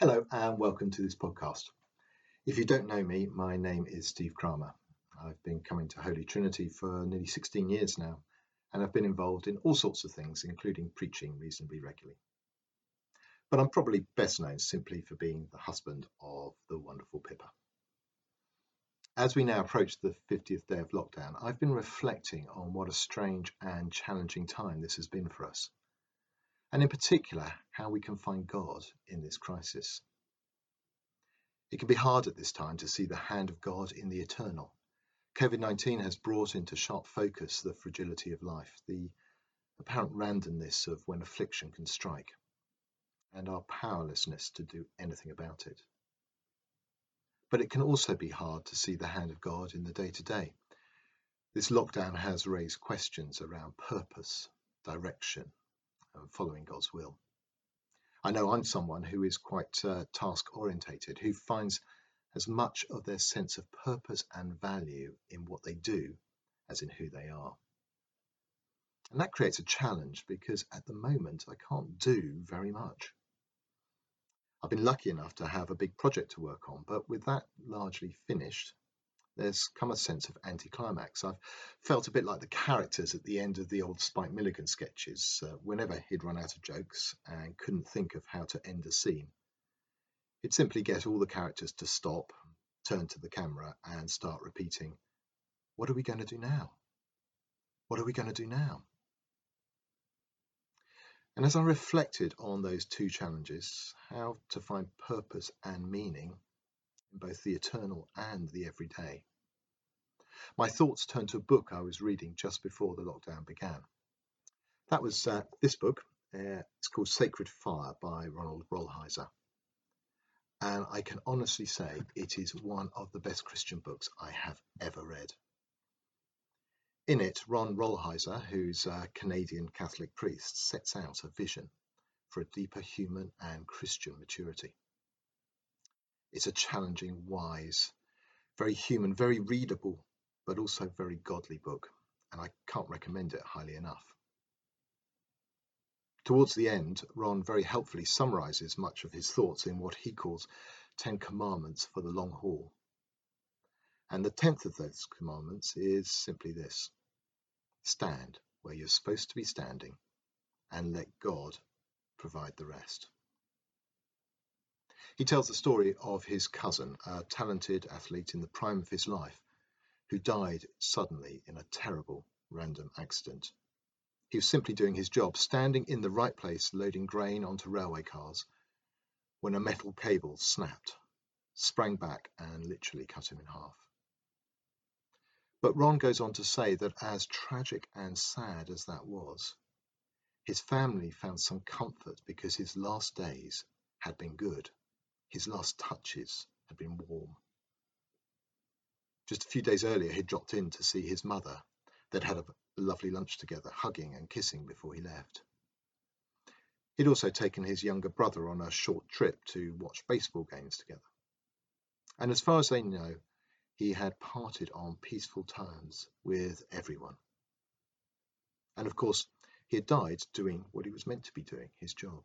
Hello and welcome to this podcast. If you don't know me, my name is Steve Kramer. I've been coming to Holy Trinity for nearly 16 years now, and I've been involved in all sorts of things, including preaching reasonably regularly. But I'm probably best known simply for being the husband of the wonderful Pippa. As we now approach the 50th day of lockdown, I've been reflecting on what a strange and challenging time this has been for us. And in particular, how we can find God in this crisis. It can be hard at this time to see the hand of God in the eternal. COVID-19 has brought into sharp focus the fragility of life, the apparent randomness of when affliction can strike, and our powerlessness to do anything about it. But it can also be hard to see the hand of God in the day-to-day. This lockdown has raised questions around purpose, direction, and following God's will. I know I'm someone who is quite task-orientated, who finds as much of their sense of purpose and value in what they do as in who they are. And that creates a challenge because at the moment I can't do very much. I've been lucky enough to have a big project to work on, but with that largely finished, there's come a sense of anticlimax. I've felt a bit like the characters at the end of the old Spike Milligan sketches, whenever he'd run out of jokes and couldn't think of how to end a scene. He'd simply get all the characters to stop, turn to the camera and start repeating, "What are we going to do now? What are we going to do now?" And as I reflected on those two challenges, how to find purpose and meaning in both the eternal and the everyday, my thoughts turned to a book I was reading just before the lockdown began. That was this book. It's called Sacred Fire by Ronald Rollheiser. And I can honestly say it is one of the best Christian books I have ever read. In it, Ron Rollheiser, who's a Canadian Catholic priest, sets out a vision for a deeper human and Christian maturity. It's a challenging, wise, very human, very readable, but also very godly book, and I can't recommend it highly enough. Towards the end, Ron very helpfully summarises much of his thoughts in what he calls 10 commandments for the long haul. And the 10th of those commandments is simply this: stand where you're supposed to be standing and let God provide the rest. He tells the story of his cousin, a talented athlete in the prime of his life, who died suddenly in a terrible random accident. He was simply doing his job, standing in the right place, loading grain onto railway cars, when a metal cable snapped, sprang back and literally cut him in half. But Ron goes on to say that as tragic and sad as that was, his family found some comfort because his last days had been good. His last touches had been warm. Just a few days earlier, he'd dropped in to see his mother. They'd had a lovely lunch together, hugging and kissing before he left. He'd also taken his younger brother on a short trip to watch baseball games together. And as far as they know, he had parted on peaceful terms with everyone. And of course, he had died doing what he was meant to be doing, his job.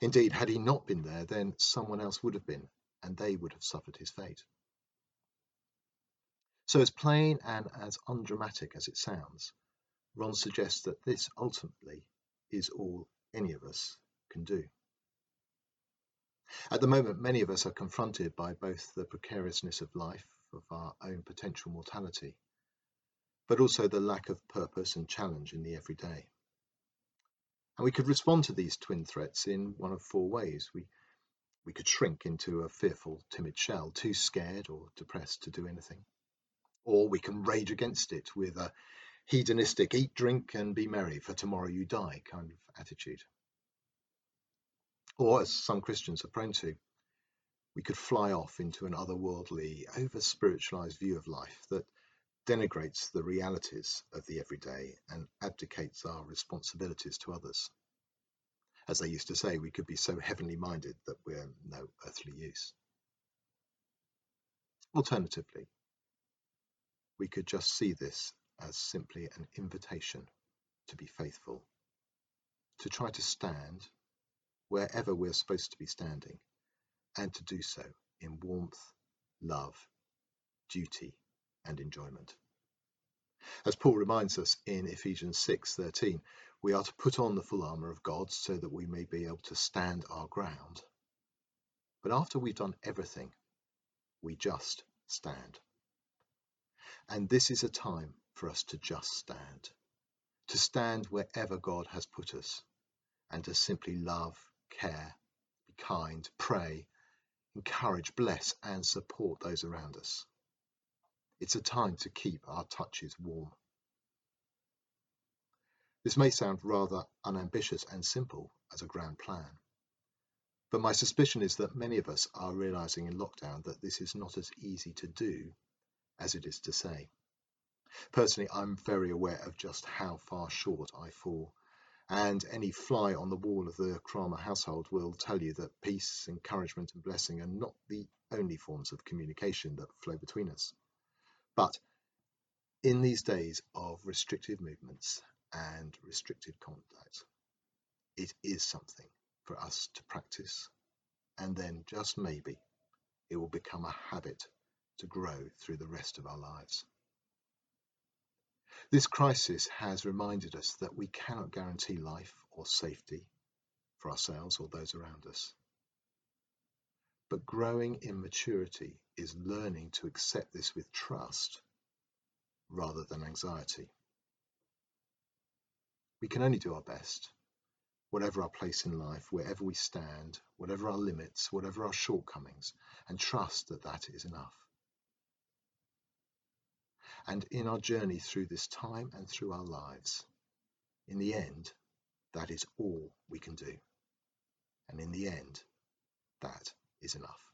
Indeed, had he not been there, then someone else would have been, and they would have suffered his fate. So as plain and as undramatic as it sounds, Ron suggests that this ultimately is all any of us can do. At the moment, many of us are confronted by both the precariousness of life, of our own potential mortality, but also the lack of purpose and challenge in the everyday. And we could respond to these twin threats in one of four ways. We could shrink into a fearful, timid shell, too scared or depressed to do anything. Or we can rage against it with a hedonistic eat, drink and be merry for tomorrow you die kind of attitude. Or, as some Christians are prone to, we could fly off into an otherworldly, over-spiritualized view of life that denigrates the realities of the everyday and abdicates our responsibilities to others. As they used to say, we could be so heavenly minded that we're no earthly use. Alternatively, we could just see this as simply an invitation to be faithful, to try to stand wherever we're supposed to be standing, and to do so in warmth, love, duty, and enjoyment. As Paul reminds us in Ephesians 6:13, we are to put on the full armour of God so that we may be able to stand our ground. But after we've done everything, we just stand. And this is a time for us to just stand, to stand wherever God has put us, and to simply love, care, be kind, pray, encourage, bless, and support those around us. It's a time to keep our touches warm. This may sound rather unambitious and simple as a grand plan, but my suspicion is that many of us are realising in lockdown that this is not as easy to do as it is to say. Personally, I'm very aware of just how far short I fall, and any fly on the wall of the Kramer household will tell you that peace, encouragement, and blessing are not the only forms of communication that flow between us. But in these days of restrictive movements and restricted contact, it is something for us to practice, and then just maybe it will become a habit to grow through the rest of our lives. This crisis has reminded us that we cannot guarantee life or safety for ourselves or those around us. But growing in maturity is learning to accept this with trust rather than anxiety. We can only do our best, whatever our place in life, wherever we stand, whatever our limits, whatever our shortcomings, and trust that that is enough. And in our journey through this time and through our lives, in the end, that is all we can do. And in the end, that is enough.